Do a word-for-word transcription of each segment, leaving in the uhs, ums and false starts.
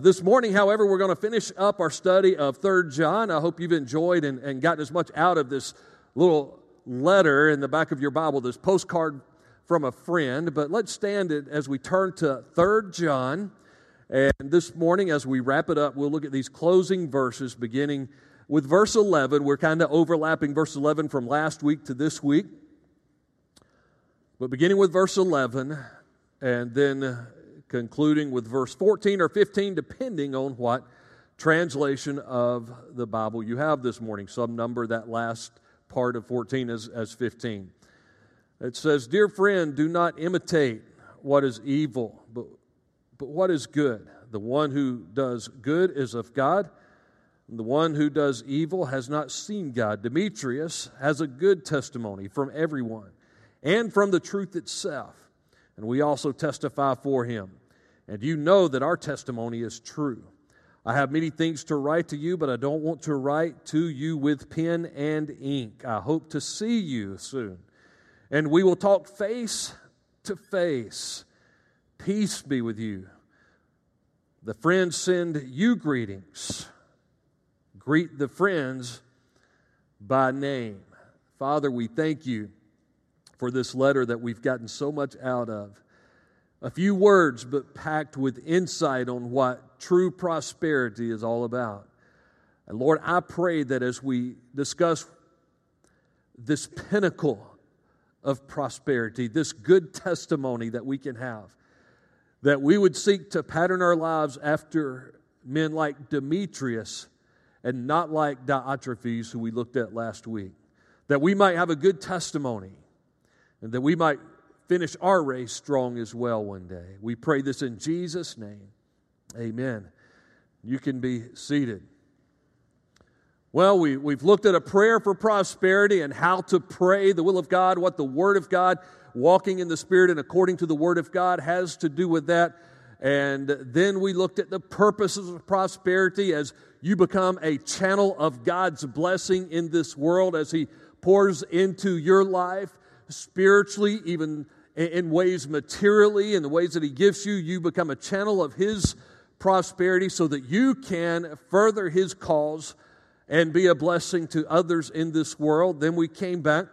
This morning, however, we're going to finish up our study of Third John. I hope you've enjoyed and, and gotten as much out of this little letter in the back of your Bible, this postcard from a friend. But let's stand it as we turn to Third John. And this morning, as we wrap it up, we'll look at these closing verses beginning with verse eleven. We're kind of overlapping verse eleven from last week to this week. But beginning with verse eleven and then concluding with verse fourteen or fifteen, depending on what translation of the Bible you have this morning. Some number that last part of fourteen as, as fifteen. It says, "Dear friend, do not imitate what is evil, but, but what is good. The one who does good is of God, and the one who does evil has not seen God. Demetrius has a good testimony from everyone and from the truth itself, and we also testify for him. And you know that our testimony is true. I have many things to write to you, but I don't want to write to you with pen and ink. I hope to see you soon, and we will talk face to face. Peace be with you. The friends send you greetings. Greet the friends by name." Father, we thank you for this letter that we've gotten so much out of. A few words, but packed with insight on what true prosperity is all about. And Lord, I pray that as we discuss this pinnacle of prosperity, this good testimony that we can have, that we would seek to pattern our lives after men like Demetrius and not like Diotrephes, who we looked at last week, that we might have a good testimony, and that we might finish our race strong as well one day. We pray this in Jesus' name. Amen. You can be seated. Well, we, we've looked at a prayer for prosperity and how to pray the will of God, what the Word of God, walking in the Spirit and according to the Word of God has to do with that. And then we looked at the purposes of prosperity as you become a channel of God's blessing in this world as He pours into your life. Spiritually, even in ways materially, in the ways that He gives you, you become a channel of His prosperity so that you can further His cause and be a blessing to others in this world. Then we came back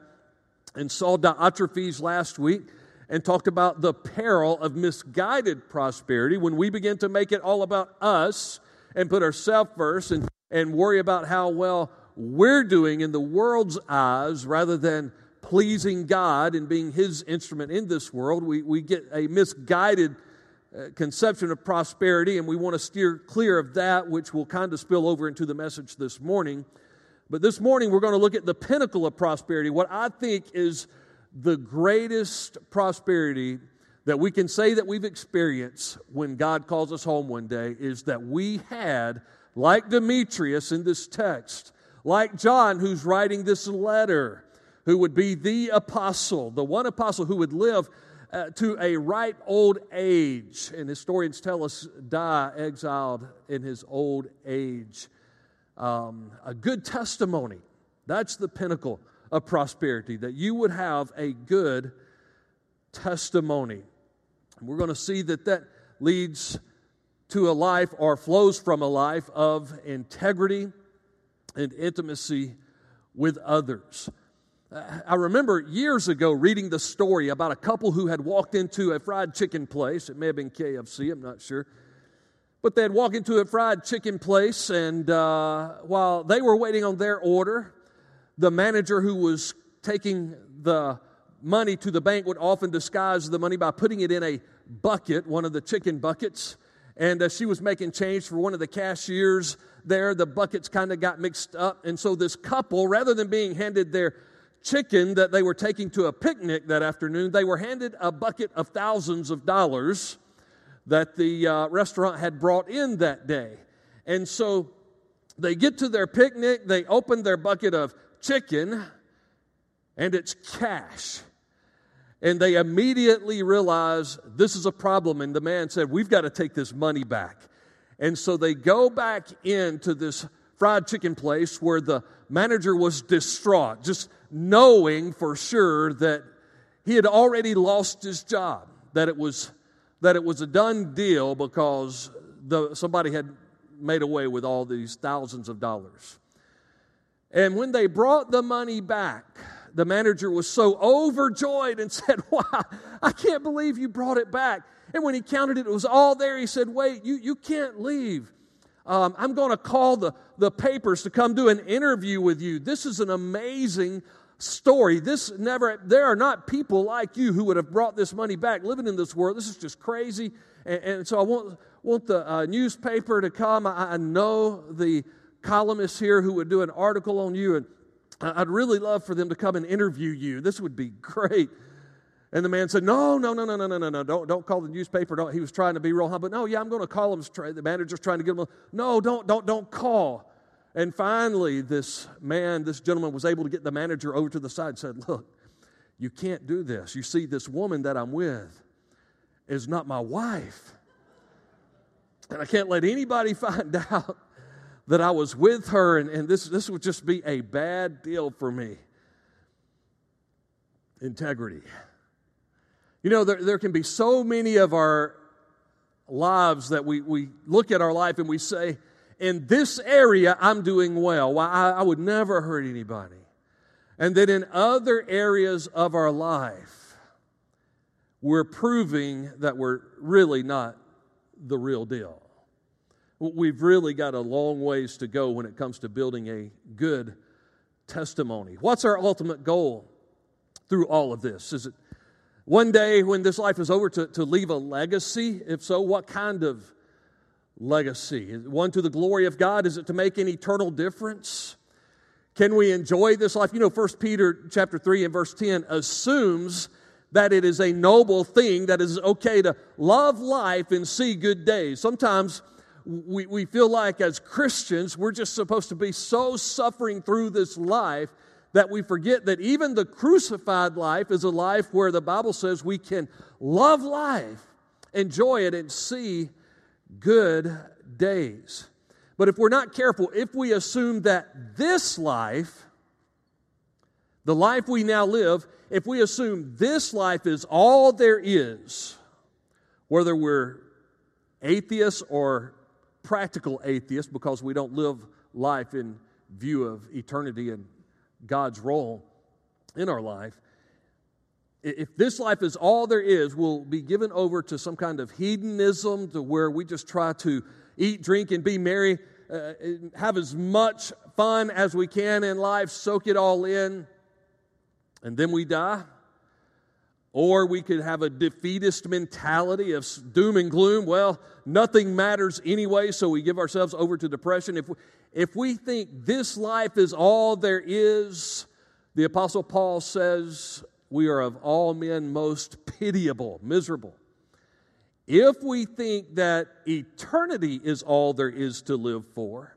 and saw Diotrephes last week and talked about the peril of misguided prosperity when we begin to make it all about us and put ourselves first and, and worry about how well we're doing in the world's eyes rather than pleasing God and being His instrument in this world. We, we get a misguided uh, conception of prosperity, and we want to steer clear of that, which will kind of spill over into the message this morning. But this morning, we're going to look at the pinnacle of prosperity, what I think is the greatest prosperity that we can say that we've experienced when God calls us home one day, is that we had, like Demetrius in this text, like John who's writing this letter, who would be the apostle, the one apostle who would live uh, to a ripe old age, and historians tell us die exiled in his old age. Um, a good testimony, that's the pinnacle of prosperity, that you would have a good testimony. And we're going to see that that leads to a life or flows from a life of integrity and intimacy with others. I remember years ago reading the story about a couple who had walked into a fried chicken place. It may have been K F C, I'm not sure. But they had walked into a fried chicken place, and uh, while they were waiting on their order, the manager who was taking the money to the bank would often disguise the money by putting it in a bucket, one of the chicken buckets. And uh, she was making change for one of the cashiers there. The buckets kind of got mixed up. And so this couple, rather than being handed their chicken that they were taking to a picnic that afternoon, they were handed a bucket of thousands of dollars that the uh, restaurant had brought in that day. And so they get to their picnic, they open their bucket of chicken, and it's cash. And they immediately realize this is a problem, and the man said, "We've got to take this money back." And so they go back into this fried chicken place where the manager was distraught, just knowing for sure that he had already lost his job, that it was that it was a done deal because the, somebody had made away with all these thousands of dollars. And when they brought the money back, the manager was so overjoyed and said, "Wow, I can't believe you brought it back." And when he counted it, it was all there. He said, "Wait, you, you can't leave. Um, I'm going to call the, the papers to come do an interview with you. This is an amazing story. This never, there are not people like you who would have brought this money back living in this world. This is just crazy. And, and so I want, want the uh, newspaper to come. I, I know the columnists here who would do an article on you, and I'd really love for them to come and interview you. This would be great." And the man said, "No, no, no, no, no, no, no, no! Don't, don't call the newspaper." Don't. He was trying to be real humble. "No, yeah, I'm going to call him." The manager's trying to get him. A, no, don't, don't, don't call. And finally, this man, this gentleman, was able to get the manager over to the side and said, "Look, you can't do this. You see, this woman that I'm with is not my wife, and I can't let anybody find out that I was with her. And, and this, this would just be a bad deal for me." Integrity. You know, there, there can be so many of our lives that we, we look at our life and we say, in this area, I'm doing well. Why, I, I would never hurt anybody. And then in other areas of our life, we're proving that we're really not the real deal. We've really got a long ways to go when it comes to building a good testimony. What's our ultimate goal through all of this? Is it one day when this life is over to, to leave a legacy? If so, what kind of legacy? One to the glory of God? Is it to make an eternal difference? Can we enjoy this life? You know, First Peter chapter three and verse ten assumes that it is a noble thing, that it is okay to love life and see good days. Sometimes we, we feel like as Christians, we're just supposed to be so suffering through this life that we forget that even the crucified life is a life where the Bible says we can love life, enjoy it, and see good days. But if we're not careful, if we assume that this life, the life we now live, if we assume this life is all there is, whether we're atheists or practical atheists, because we don't live life in view of eternity and God's role in our life, if this life is all there is, we'll be given over to some kind of hedonism, to where we just try to eat, drink, and be merry, uh, have as much fun as we can in life, soak it all in, and then we die. Or we could have a defeatist mentality of doom and gloom. Well, nothing matters anyway, so we give ourselves over to depression. If we, if we think this life is all there is, the Apostle Paul says we are of all men most pitiable, miserable. If we think that eternity is all there is to live for,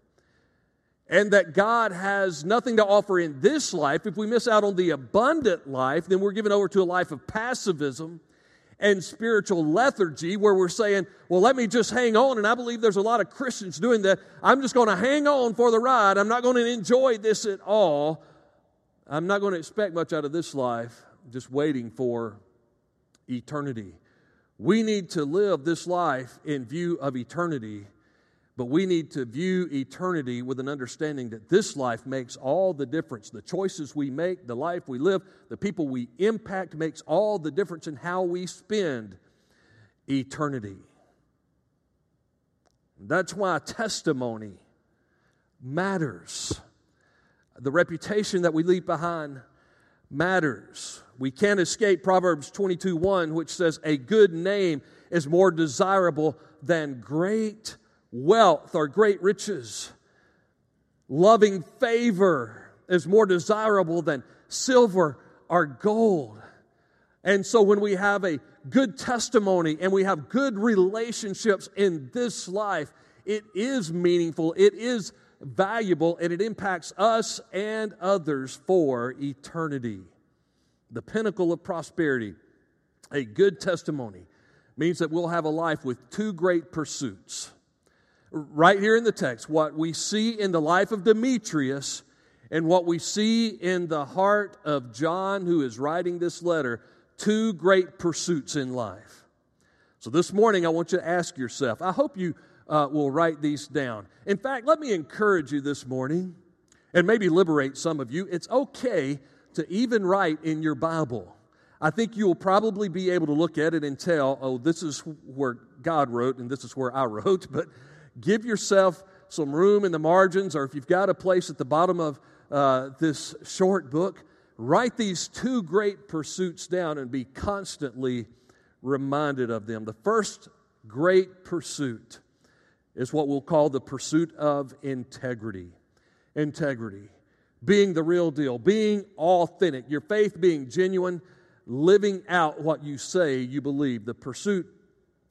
and that God has nothing to offer in this life, if we miss out on the abundant life, then we're given over to a life of passivism and spiritual lethargy, where we're saying, well, let me just hang on. And I believe there's a lot of Christians doing that. I'm just going to hang on for the ride. I'm not going to enjoy this at all. I'm not going to expect much out of this life, just waiting for eternity. We need to live this life in view of eternity, but we need to view eternity with an understanding that this life makes all the difference. The choices we make, the life we live, the people we impact makes all the difference in how we spend eternity. That's why testimony matters. The reputation that we leave behind matters. We can't escape Proverbs twenty-two one, which says, "A good name is more desirable than great wealth," or great riches. Loving favor is more desirable than silver or gold. And so when we have a good testimony and we have good relationships in this life, it is meaningful, it is valuable, and it impacts us and others for eternity. The pinnacle of prosperity, a good testimony, means that we'll have a life with two great pursuits. Right here in the text, what we see in the life of Demetrius and what we see in the heart of John, who is writing this letter, two great pursuits in life. So this morning, I want you to ask yourself, I hope you uh, will write these down. In fact, let me encourage you this morning and maybe liberate some of you. It's okay to even write in your Bible. I think you will probably be able to look at it and tell, oh, this is where God wrote and this is where I wrote. But give yourself some room in the margins, or if you've got a place at the bottom of uh, this short book, write these two great pursuits down and be constantly reminded of them. The first great pursuit is what we'll call the pursuit of integrity. Integrity, being the real deal, being authentic, your faith being genuine, living out what you say you believe, the pursuit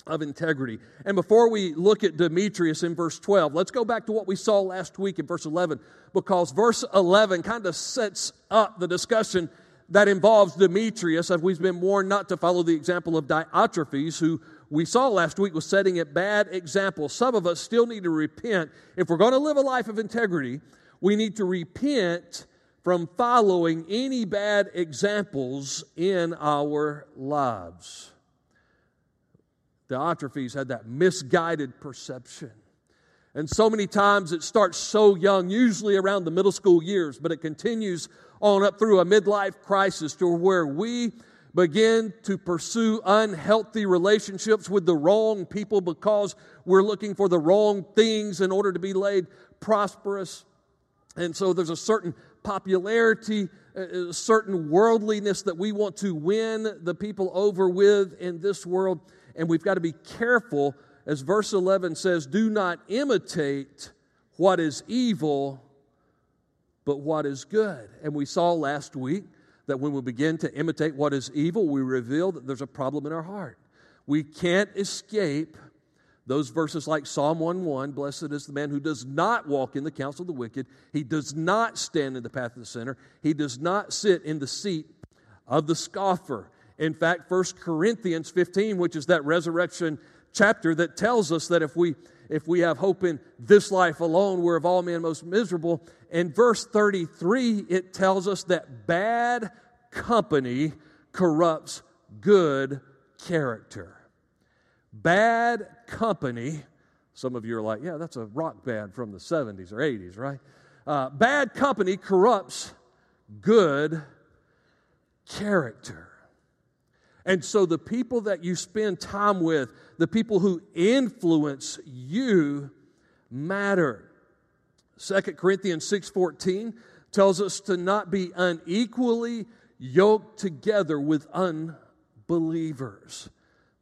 of integrity. And before we look at Demetrius in verse twelve, let's go back to what we saw last week in verse eleven, because verse eleven kind of sets up the discussion that involves Demetrius, as we've been warned not to follow the example of Diotrephes, who we saw last week was setting a bad example. Some of us still need to repent. If we're going to live a life of integrity, we need to repent from following any bad examples in our lives. Diotrephes had that misguided perception. And so many times it starts so young, usually around the middle school years, but it continues on up through a midlife crisis to where we begin to pursue unhealthy relationships with the wrong people because we're looking for the wrong things in order to be laid prosperous. And so there's a certain popularity, a certain worldliness that we want to win the people over with in this world. And we've got to be careful, as verse eleven says, do not imitate what is evil, but what is good. And we saw last week that when we begin to imitate what is evil, we reveal that there's a problem in our heart. We can't escape those verses like Psalm one one, blessed is the man who does not walk in the counsel of the wicked. He does not stand in the path of the sinner. He does not sit in the seat of the scoffer. In fact, First Corinthians fifteen, which is that resurrection chapter that tells us that if we if we have hope in this life alone, we're of all men most miserable. In verse thirty-three, it tells us that bad company corrupts good character. Bad company, some of you are like, yeah, that's a rock band from the seventies or eighties, right? Uh, bad company corrupts good character. And so the people that you spend time with, the people who influence you, matter. Second Corinthians six fourteen tells us to not be unequally yoked together with unbelievers.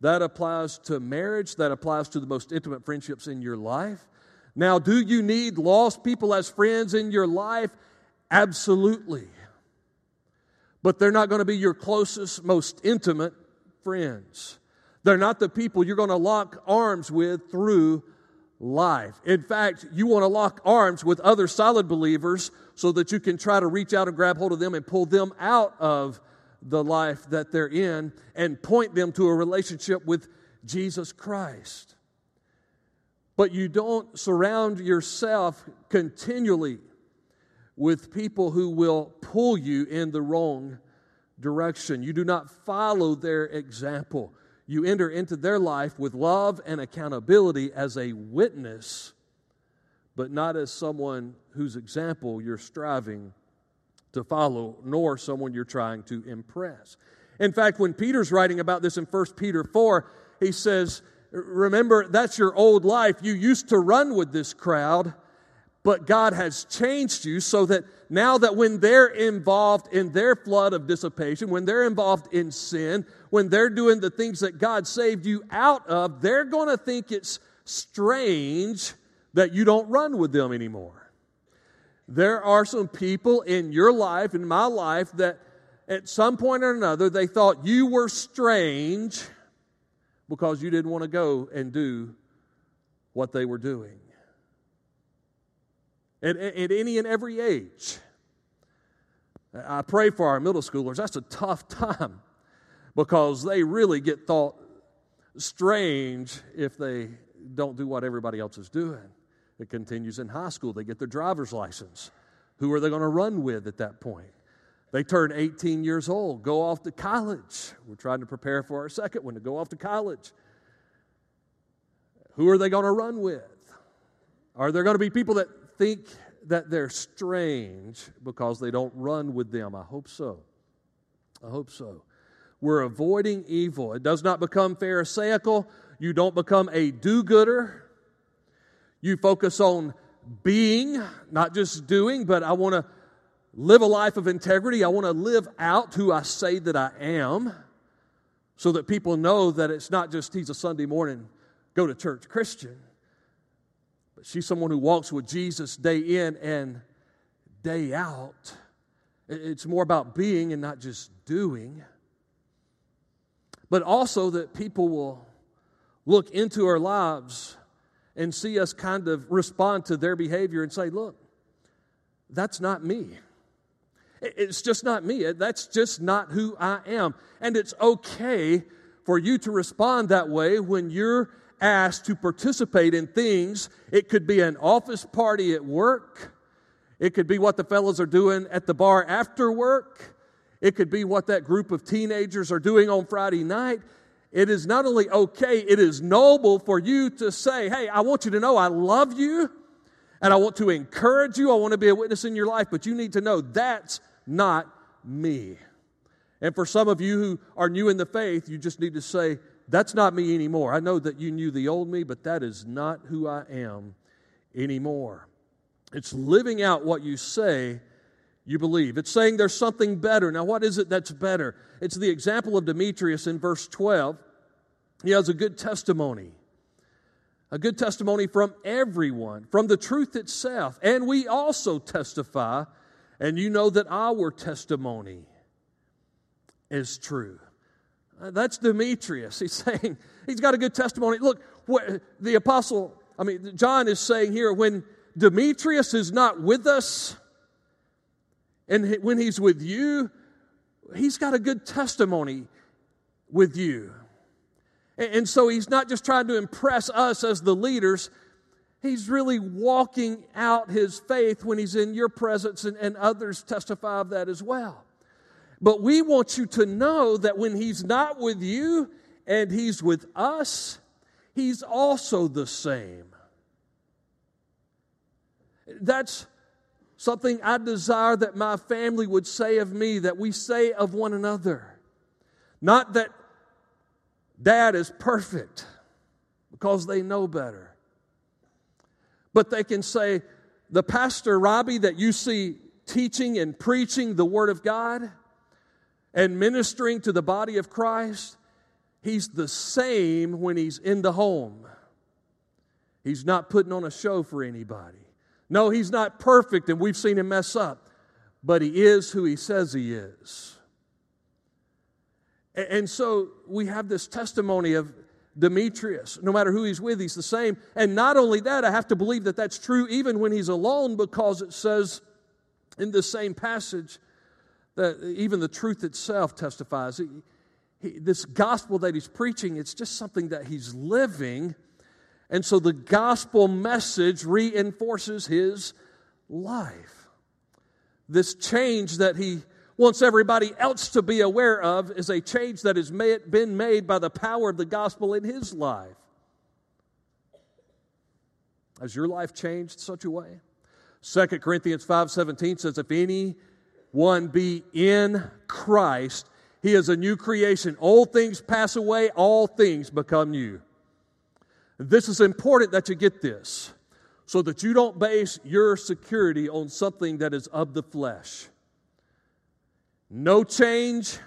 That applies to marriage. That applies to the most intimate friendships in your life. Now, do you need lost people as friends in your life? Absolutely. But they're not going to be your closest, most intimate friends. They're not the people you're going to lock arms with through life. In fact, you want to lock arms with other solid believers so that you can try to reach out and grab hold of them and pull them out of the life that they're in and point them to a relationship with Jesus Christ. But you don't surround yourself continually with people who will pull you in the wrong direction. You do not follow their example. You enter into their life with love and accountability as a witness, but not as someone whose example you're striving to follow, nor someone you're trying to impress. In fact, when Peter's writing about this in First Peter four, he says, remember, that's your old life. You used to run with this crowd, but God has changed you so that now that when they're involved in their flood of dissipation, when they're involved in sin, when they're doing the things that God saved you out of, they're going to think it's strange that you don't run with them anymore. There are some people in your life, in my life, that at some point or another, they thought you were strange because you didn't want to go and do what they were doing. At, at any and every age. I pray for our middle schoolers. That's a tough time because they really get thought strange if they don't do what everybody else is doing. It continues in high school. They get their driver's license. Who are they going to run with at that point? They turn eighteen years old, go off to college. We're trying to prepare for our second one to go off to college. Who are they going to run with? Are there going to be people that think that they're strange because they don't run with them? I hope so. I hope so. We're avoiding evil. It does not become pharisaical. You don't become a do-gooder. You focus on being, not just doing, but I want to live a life of integrity. I want to live out who I say that I am so that people know that it's not just he's a Sunday morning go to church Christian, but she's someone who walks with Jesus day in and day out. It's more about being and not just doing. But also that people will look into our lives and see us kind of respond to their behavior and say, look, that's not me. It's just not me. That's just not who I am. And it's okay for you to respond that way when you're asked to participate in things. It could be an office party at work. It could be what the fellas are doing at the bar after work. It could be what that group of teenagers are doing on Friday night. It is not only okay, it is noble for you to say, hey, I want you to know I love you, and I want to encourage you. I want to be a witness in your life, but you need to know that's not me. And for some of you who are new in the faith, you just need to say, that's not me anymore. I know that you knew the old me, but that is not who I am anymore. It's living out what you say you believe. It's saying there's something better. Now, what is it that's better? It's the example of Demetrius in verse twelve. He has a good testimony. A good testimony from everyone, from the truth itself. And we also testify, and you know that our testimony is true. That's Demetrius. He's saying, he's got a good testimony. Look, the apostle, I mean, John is saying here, when Demetrius is not with us, and when he's with you, he's got a good testimony with you. And so he's not just trying to impress us as the leaders. He's really walking out his faith when he's in your presence, and, and others testify of that as well. But we want you to know that when he's not with you and he's with us, he's also the same. That's something I desire that my family would say of me, that we say of one another. Not that Dad is perfect, because they know better. But they can say, the pastor, Robbie, that you see teaching and preaching the Word of God and ministering to the body of Christ, he's the same when he's in the home. He's not putting on a show for anybody. No, he's not perfect, and we've seen him mess up, but he is who he says he is. And so we have this testimony of Demetrius. No matter who he's with, he's the same. And not only that, I have to believe that that's true even when he's alone, because it says in the same passage that even the truth itself testifies. He, he, this gospel that he's preaching, it's just something that he's living. And so the gospel message reinforces his life. This change that he wants everybody else to be aware of is a change that has made, been made by the power of the gospel in his life. Has your life changed such a way? Second Corinthians five seventeen says, if anyone be in Christ, he is a new creation. Old things pass away, all things become new. This is important that you get this, so that you don't base your security on something that is of the flesh. No change,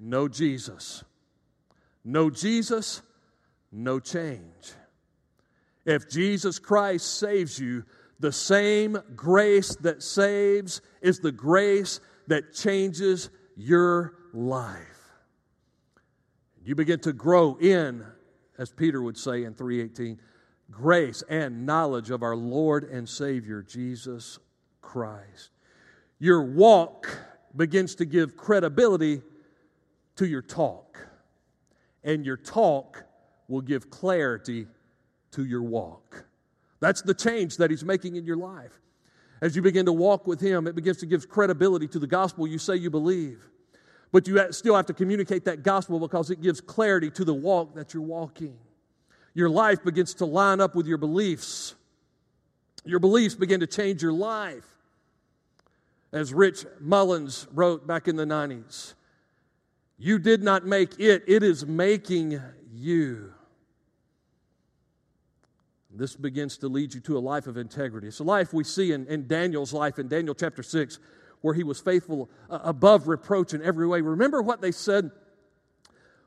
no Jesus. No Jesus, no change. If Jesus Christ saves you, the same grace that saves is the grace that changes your life. You begin to grow in, as Peter would say in three eighteen, grace and knowledge of our Lord and Savior, Jesus Christ. Your walk begins to give credibility to your talk. And your talk will give clarity to your walk. That's the change that he's making in your life. As you begin to walk with him, it begins to give credibility to the gospel you say you believe. But you still have to communicate that gospel because it gives clarity to the walk that you're walking. Your life begins to line up with your beliefs. Your beliefs begin to change your life. As Rich Mullins wrote back in the nineties, you did not make it, it is making you. This begins to lead you to a life of integrity. It's a life we see in, in Daniel's life in Daniel chapter six, where he was faithful uh, above reproach in every way. Remember what they said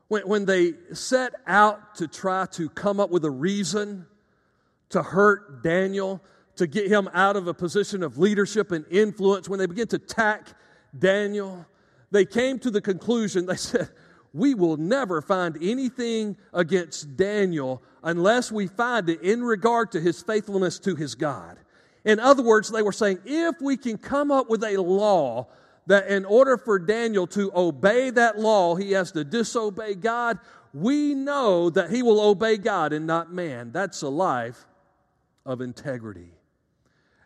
when, when they set out to try to come up with a reason to hurt Daniel, to get him out of a position of leadership and influence. When they began to attack Daniel, they came to the conclusion, they said, we will never find anything against Daniel unless we find it in regard to his faithfulness to his God. In other words, they were saying, if we can come up with a law that in order for Daniel to obey that law, he has to disobey God, we know that he will obey God and not man. That's a life of integrity.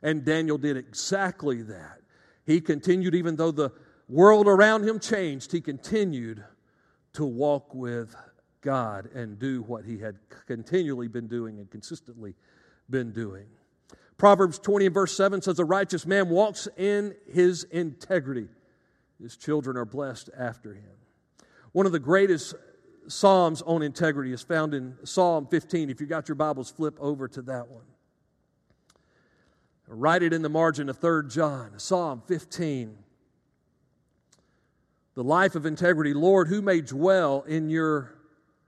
And Daniel did exactly that. He continued, even though the world around him changed, he continued to walk with God and do what he had continually been doing and consistently been doing. Proverbs twenty and verse seven says, a righteous man walks in his integrity. His children are blessed after him. One of the greatest psalms on integrity is found in Psalm fifteen. If you got your Bibles, flip over to that one. Write it in the margin of three John, Psalm fifteen. The life of integrity. Lord, who may dwell in your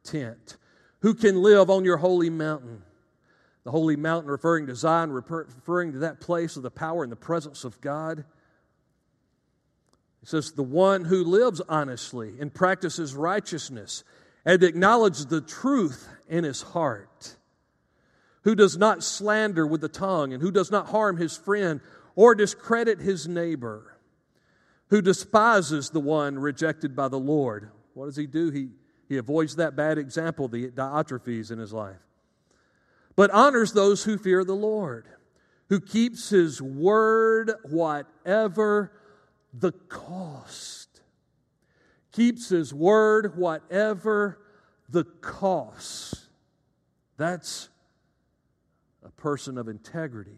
tent? Who can live on your holy mountain? The holy mountain referring to Zion, referring to that place of the power and the presence of God. It says, the one who lives honestly and practices righteousness and acknowledges the truth in his heart, who does not slander with the tongue and who does not harm his friend or discredit his neighbor, who despises the one rejected by the Lord. What does he do? He, he avoids that bad example, the Diotrephes in his life, but honors those who fear the Lord, who keeps his word whatever the cost. Keeps his word whatever the cost. That's a person of integrity,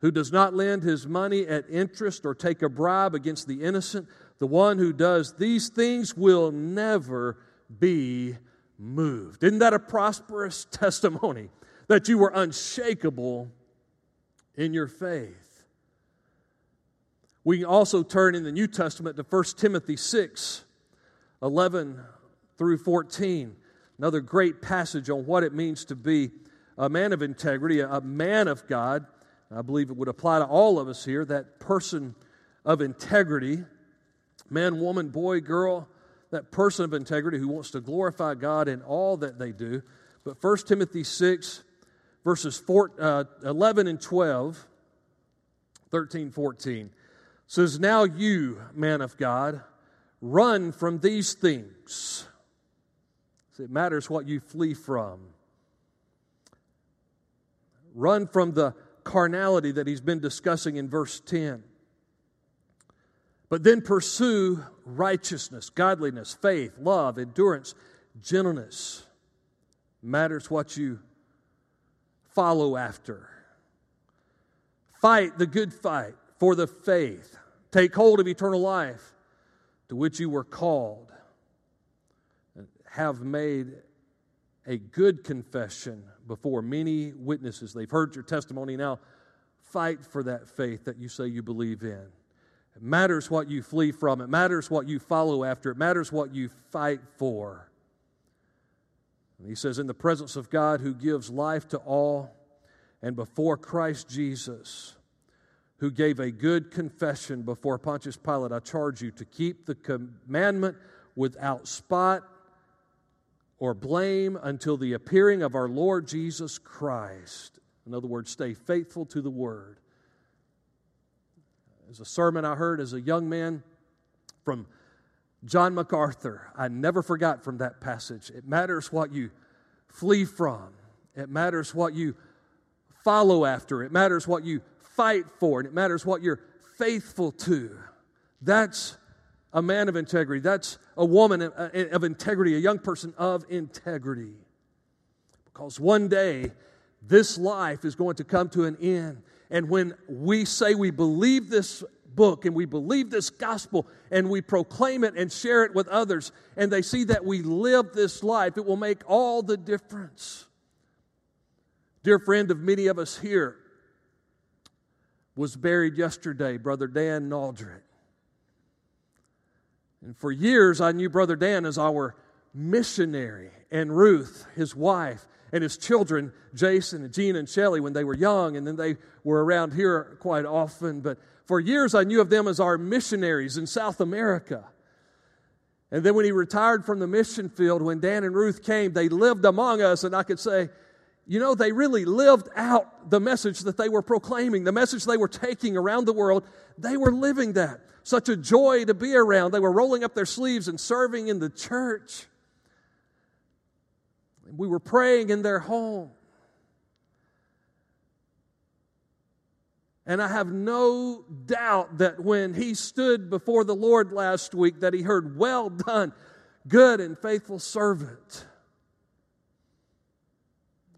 who does not lend his money at interest or take a bribe against the innocent. The one who does these things will never be moved. Isn't that a prosperous testimony that you were unshakable in your faith? We can also turn in the New Testament to First Timothy six, eleven through fourteen, another great passage on what it means to be a man of integrity, a man of God. I believe it would apply to all of us here, that person of integrity, man, woman, boy, girl, that person of integrity who wants to glorify God in all that they do. But First Timothy six, verses eleven and twelve, thirteen, fourteen, says, now you, man of God, run from these things. See, it matters what you flee from. Run from the carnality that he's been discussing in verse ten. But then pursue righteousness, godliness, faith, love, endurance, gentleness. Matters what you follow after. Fight the good fight for the faith. Take hold of eternal life to which you were called and have made a good confession before many witnesses. They've heard your testimony. Now fight for that faith that you say you believe in. It matters what you flee from. It matters what you follow after. It matters what you fight for. And he says, in the presence of God who gives life to all, and before Christ Jesus, who gave a good confession before Pontius Pilate, I charge you to keep the commandment without spot or blame until the appearing of our Lord Jesus Christ. In other words, stay faithful to the Word. There's a sermon I heard as a young man from John MacArthur. I never forgot from that passage. It matters what you flee from. It matters what you follow after. It matters what you fight for. And it matters what you're faithful to. That's a man of integrity. That's a woman of integrity, a young person of integrity. Because one day, this life is going to come to an end. And when we say we believe this book and we believe this gospel and we proclaim it and share it with others and they see that we live this life, it will make all the difference. Dear friend of many of us here was buried yesterday, Brother Dan Naldrick. And for years I knew Brother Dan as our missionary, and Ruth, his wife, and his children, Jason and Gene and Shelly, when they were young, and then they were around here quite often. But for years I knew of them as our missionaries in South America. And then when he retired from the mission field, when Dan and Ruth came, they lived among us, and I could say, you know, they really lived out the message that they were proclaiming, the message they were taking around the world. They were living that. Such a joy to be around. They were rolling up their sleeves and serving in the church. We were praying in their home. And I have no doubt that when he stood before the Lord last week that he heard, "Well done, good and faithful servant."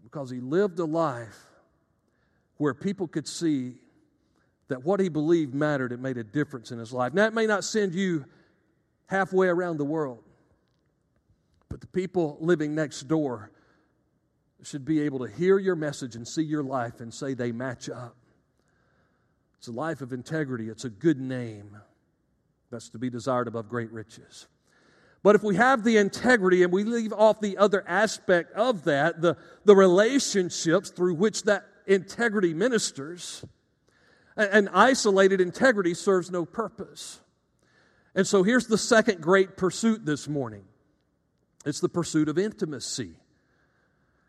Because he lived a life where people could see that what he believed mattered. It made a difference in his life. Now, it may not send you halfway around the world, but the people living next door should be able to hear your message and see your life and say they match up. It's a life of integrity. It's a good name that's to be desired above great riches. But if we have the integrity and we leave off the other aspect of that, the, the relationships through which that integrity ministers, an isolated integrity serves no purpose. And so here's the second great pursuit this morning. It's the pursuit of intimacy.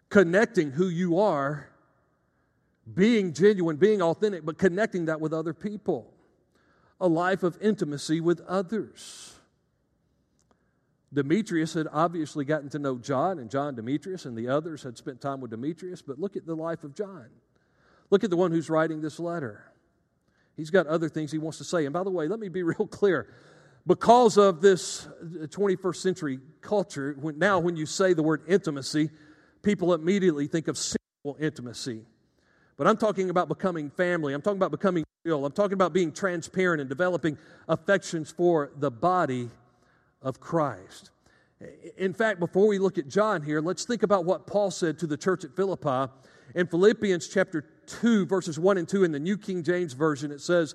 Connecting who you are, being genuine, being authentic, but connecting that with other people. A life of intimacy with others. Demetrius had obviously gotten to know John and John Demetrius, and the others had spent time with Demetrius, but look at the life of John. Look at the one who's writing this letter. He's got other things he wants to say. And by the way, let me be real clear. Because of this twenty-first century culture, when, now when you say the word intimacy, people immediately think of sexual intimacy. But I'm talking about becoming family. I'm talking about becoming real. I'm talking about being transparent and developing affections for the body of Christ. In fact, before we look at John here, let's think about what Paul said to the church at Philippi. In Philippians chapter two, verses one and two, in the New King James Version, it says,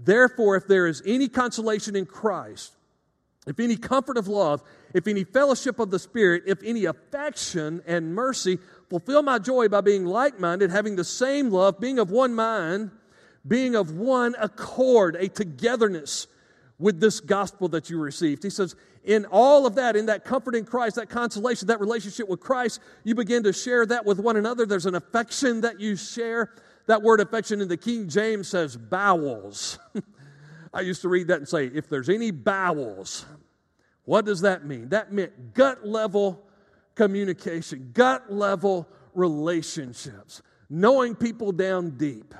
"Therefore, if there is any consolation in Christ, if any comfort of love, if any fellowship of the Spirit, if any affection and mercy, fulfill my joy by being like-minded, having the same love, being of one mind, being of one accord," a togetherness with this gospel that you received. He says, in all of that, in that comfort in Christ, that consolation, that relationship with Christ, you begin to share that with one another. There's an affection that you share. That word affection in the King James says bowels. I used to read that and say, if there's any bowels, what does that mean? That meant gut-level communication, gut-level relationships, knowing people down deep.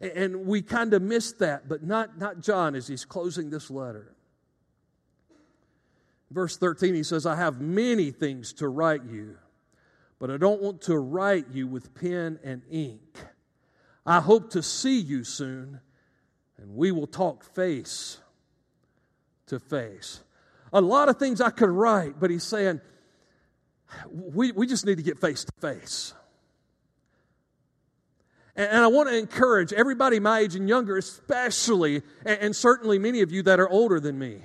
And we kind of missed that, but not, not John as he's closing this letter. Verse thirteen, he says, "I have many things to write you, but I don't want to write you with pen and ink. I hope to see you soon, and we will talk face to face." A lot of things I could write, but he's saying, we, we just need to get face to face. And, and I want to encourage everybody my age and younger, especially, and, and certainly many of you that are older than me.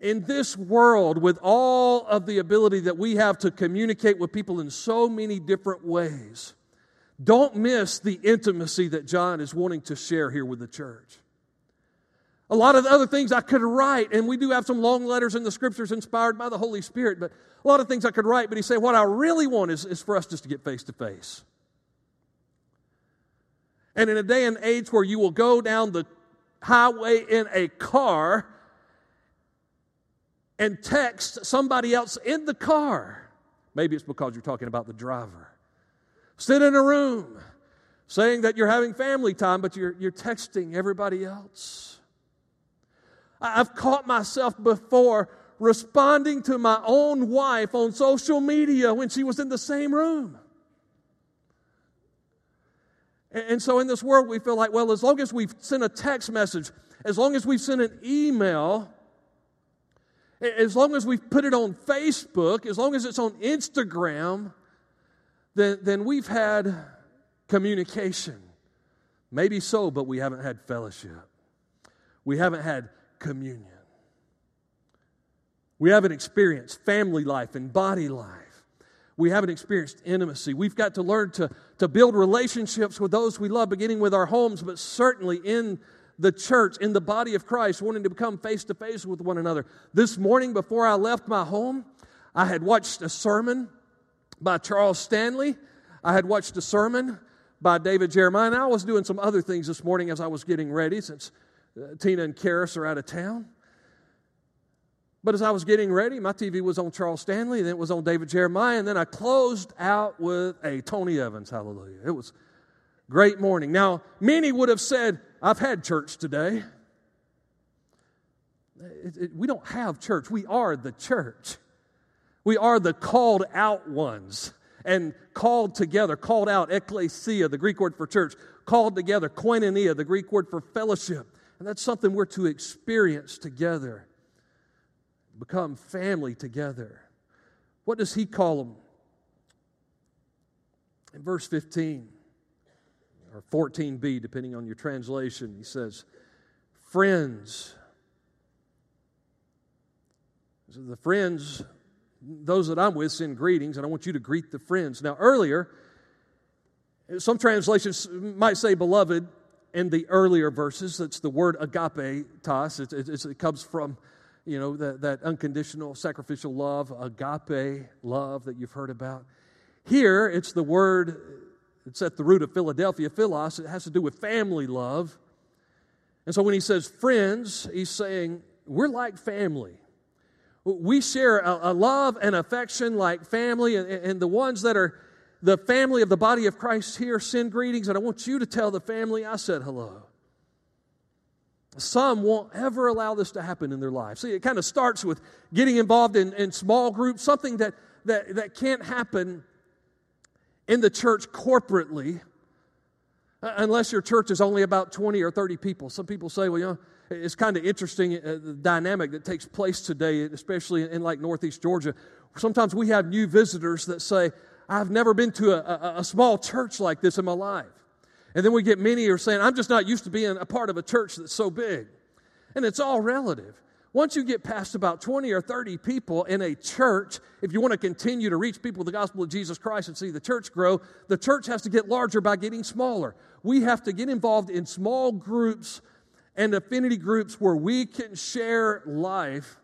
In this world, with all of the ability that we have to communicate with people in so many different ways, don't miss the intimacy that John is wanting to share here with the church. A lot of the other things I could write, and we do have some long letters in the Scriptures inspired by the Holy Spirit, but a lot of things I could write, but he said, what I really want is, is for us just to get face to face. And in a day and age where you will go down the highway in a car and text somebody else in the car. Maybe it's because you're talking about the driver. Sit in a room saying that you're having family time, but you're, you're texting everybody else. I've caught myself before responding to my own wife on social media when she was in the same room. And so in this world, we feel like, well, as long as we've sent a text message, as long as we've sent an email, as long as we've put it on Facebook, as long as it's on Instagram, then, then we've had communication. Maybe so, but we haven't had fellowship. We haven't had communion. We haven't experienced family life and body life. We haven't experienced intimacy. We've got to learn to, to build relationships with those we love, beginning with our homes, but certainly in the church, in the body of Christ, wanting to become face-to-face with one another. This morning, before I left my home, I had watched a sermon by Charles Stanley. I had watched a sermon by David Jeremiah, and I was doing some other things this morning as I was getting ready, since Tina and Karis are out of town. But as I was getting ready, my T V was on Charles Stanley, then it was on David Jeremiah, and then I closed out with a Tony Evans. Hallelujah. It was a great morning. Now, many would have said, I've had church today. It, it, we don't have church. We are the church. We are the called out ones and called together, called out, ekklesia, the Greek word for church, called together, koinonia, the Greek word for fellowship. And that's something we're to experience together. Become family together. What does he call them? In verse fifteen, or fourteen b, depending on your translation, he says, friends. So the friends, those that I'm with, send greetings, and I want you to greet the friends. Now, earlier, some translations might say beloved in the earlier verses. That's the word agapetos. It, it, it comes from You know, that, that unconditional, sacrificial love, agape love that you've heard about. Here, it's the word, it's at the root of Philadelphia, philos. It has to do with family love. And so when he says friends, he's saying we're like family. We share a, a love and affection like family. And, and the ones that are the family of the body of Christ here send greetings. And I want you to tell the family I said hello. Some won't ever allow this to happen in their lives. See, it kind of starts with getting involved in, in small groups, something that, that, that can't happen in the church corporately unless your church is only about twenty or thirty people. Some people say, well, you know, it's kind of interesting, uh, the dynamic that takes place today, especially in, in like Northeast Georgia. Sometimes we have new visitors that say, I've never been to a, a, a small church like this in my life. And then we get many who are saying, I'm just not used to being a part of a church that's so big. And it's all relative. Once you get past about twenty or thirty people in a church, if you want to continue to reach people with the gospel of Jesus Christ and see the church grow, the church has to get larger by getting smaller. We have to get involved in small groups and affinity groups where we can share life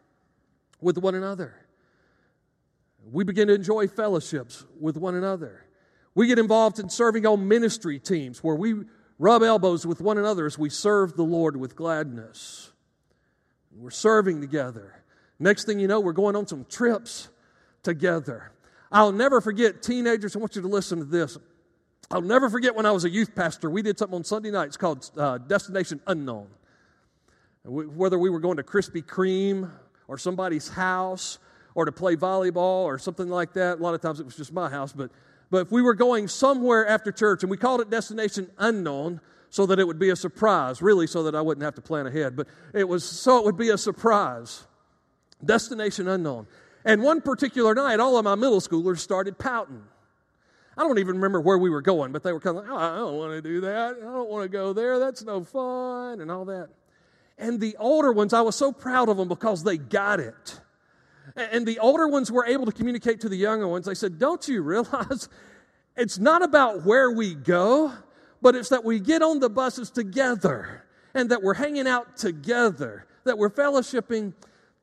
with one another. We begin to enjoy fellowships with one another. We get involved in serving on ministry teams where we rub elbows with one another as we serve the Lord with gladness. We're serving together. Next thing you know, we're going on some trips together. I'll never forget, teenagers, I want you to listen to this. I'll never forget when I was a youth pastor, we did something on Sunday nights called uh, Destination Unknown. Whether we were going to Krispy Kreme or somebody's house or to play volleyball or something like that. A lot of times it was just my house, but... But if we were going somewhere after church, and we called it Destination Unknown so that it would be a surprise, really so that I wouldn't have to plan ahead, but it was so it would be a surprise. Destination Unknown. And one particular night, all of my middle schoolers started pouting. I don't even remember where we were going, but they were kind of like, oh, I don't want to do that. I don't want to go there. That's no fun and all that. And the older ones, I was so proud of them because they got it. And the older ones were able to communicate to the younger ones. They said, don't you realize it's not about where we go, but it's that we get on the buses together and that we're hanging out together, that we're fellowshipping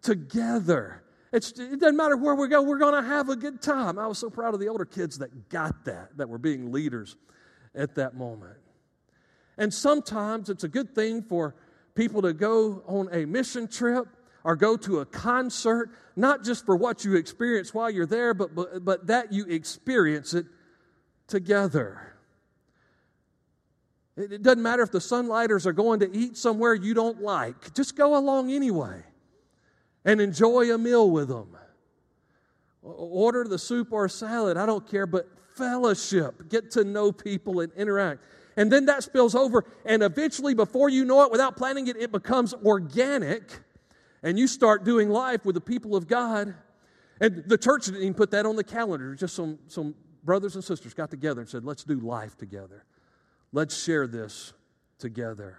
together. It's, it doesn't matter where we go, we're going to have a good time. I was so proud of the older kids that got that, that were being leaders at that moment. And sometimes it's a good thing for people to go on a mission trip or go to a concert, not just for what you experience while you're there, but, but but that you experience it together. It, it doesn't matter if the Sunlighters are going to eat somewhere you don't like. Just go along anyway. and enjoy a meal with them. Order the soup or salad, I don't care, but fellowship. Get to know people and interact. And then that spills over, and eventually, before you know it, without planning it, it becomes organic, and you start doing life with the people of God. And the church didn't even put that on the calendar. Just some, some brothers and sisters got together and said, let's do life together. Let's share this together.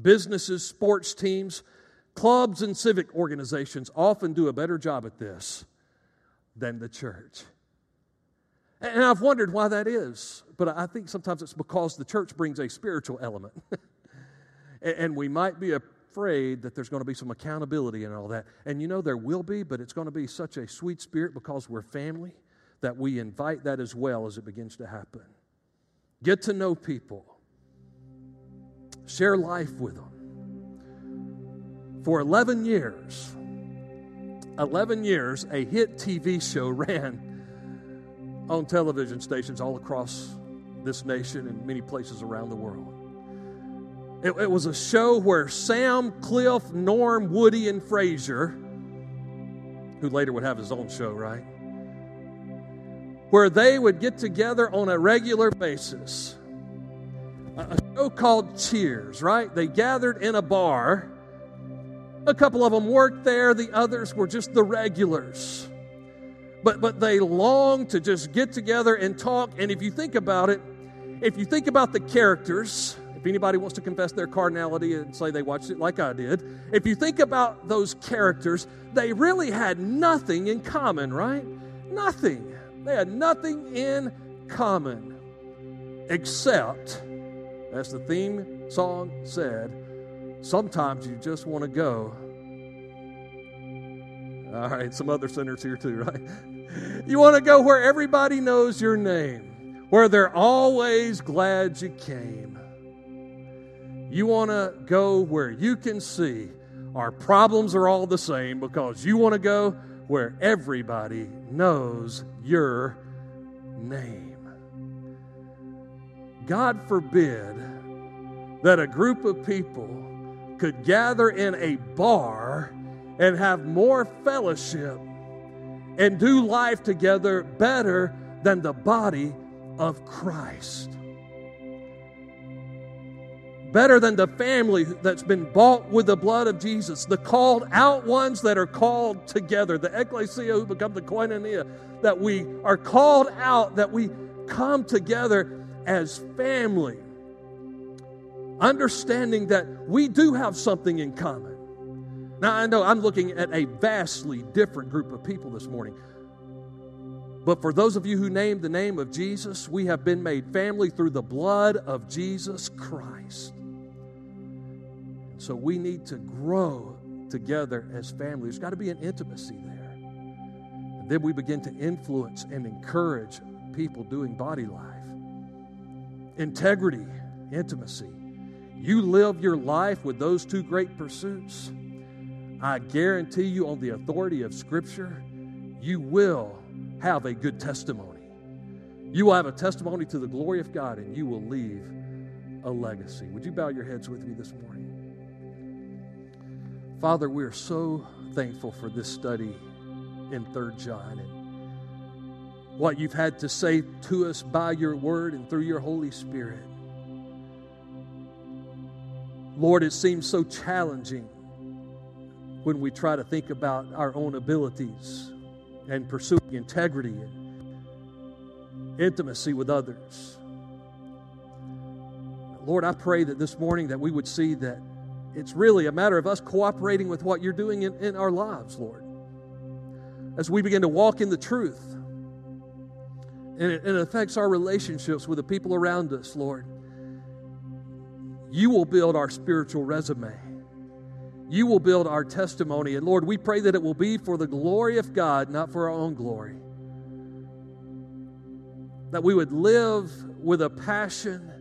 Businesses, sports teams, clubs, and civic organizations often do a better job at this than the church. And I've wondered why that is, but I think sometimes it's because the church brings a spiritual element. And we might be afraid that there's going to be some accountability and all that. And you know there will be, but it's going to be such a sweet spirit because we're family that we invite that as well as it begins to happen. Get to know people. Share life with them. For eleven years, eleven years, a hit T V show ran on television stations all across this nation and many places around the world. It, it was a show where Sam, Cliff, Norm, Woody, and Frazier, who later would have his own show, right? Where they would get together on a regular basis. A, a show called Cheers, right? They gathered in a bar. A couple of them worked there. The others were just the regulars. But but they long to just get together and talk. And if you think about it, if you think about the characters, if anybody wants to confess their carnality and say they watched it like I did, if you think about those characters, they really had nothing in common, right? Nothing. They had nothing in common except, as the theme song said, sometimes you just want to go. All right, some other sinners here too, right? You want to go where everybody knows your name, where they're always glad you came. You want to go where you can see our problems are all the same because you want to go where everybody knows your name. God forbid that a group of people could gather in a bar and have more fellowship and do life together better than the body of Christ. Better than the family that's been bought with the blood of Jesus, the called out ones that are called together, the ecclesia who become the koinonia, that we are called out, that we come together as family, understanding that we do have something in common. Now, I know I'm looking at a vastly different group of people this morning. But for those of you who named the name of Jesus, we have been made family through the blood of Jesus Christ. So we need to grow together as family. There's got to be an intimacy there. And then we begin to influence and encourage people doing body life. Integrity, intimacy. You live your life with those two great pursuits, I guarantee you on the authority of Scripture, you will have a good testimony. You will have a testimony to the glory of God, and you will leave a legacy. Would you bow your heads with me this morning? Father, we are so thankful for this study in Third John and what you've had to say to us by your word and through your Holy Spirit. Lord, it seems so challenging when we try to think about our own abilities and pursuing integrity and intimacy with others. Lord, I pray that this morning that we would see that it's really a matter of us cooperating with what you're doing in, in our lives, Lord. As we begin to walk in the truth, and it, it affects our relationships with the people around us, Lord. You will build our spiritual resume. You will build our testimony. And Lord, we pray that it will be for the glory of God, not for our own glory. That we would live with a passion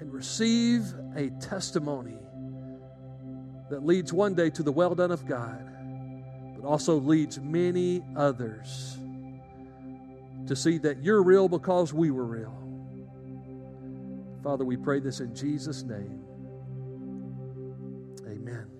and receive a testimony that leads one day to the well done of God, but also leads many others to see that you're real because we were real. Father, we pray this in Jesus' name. Amen.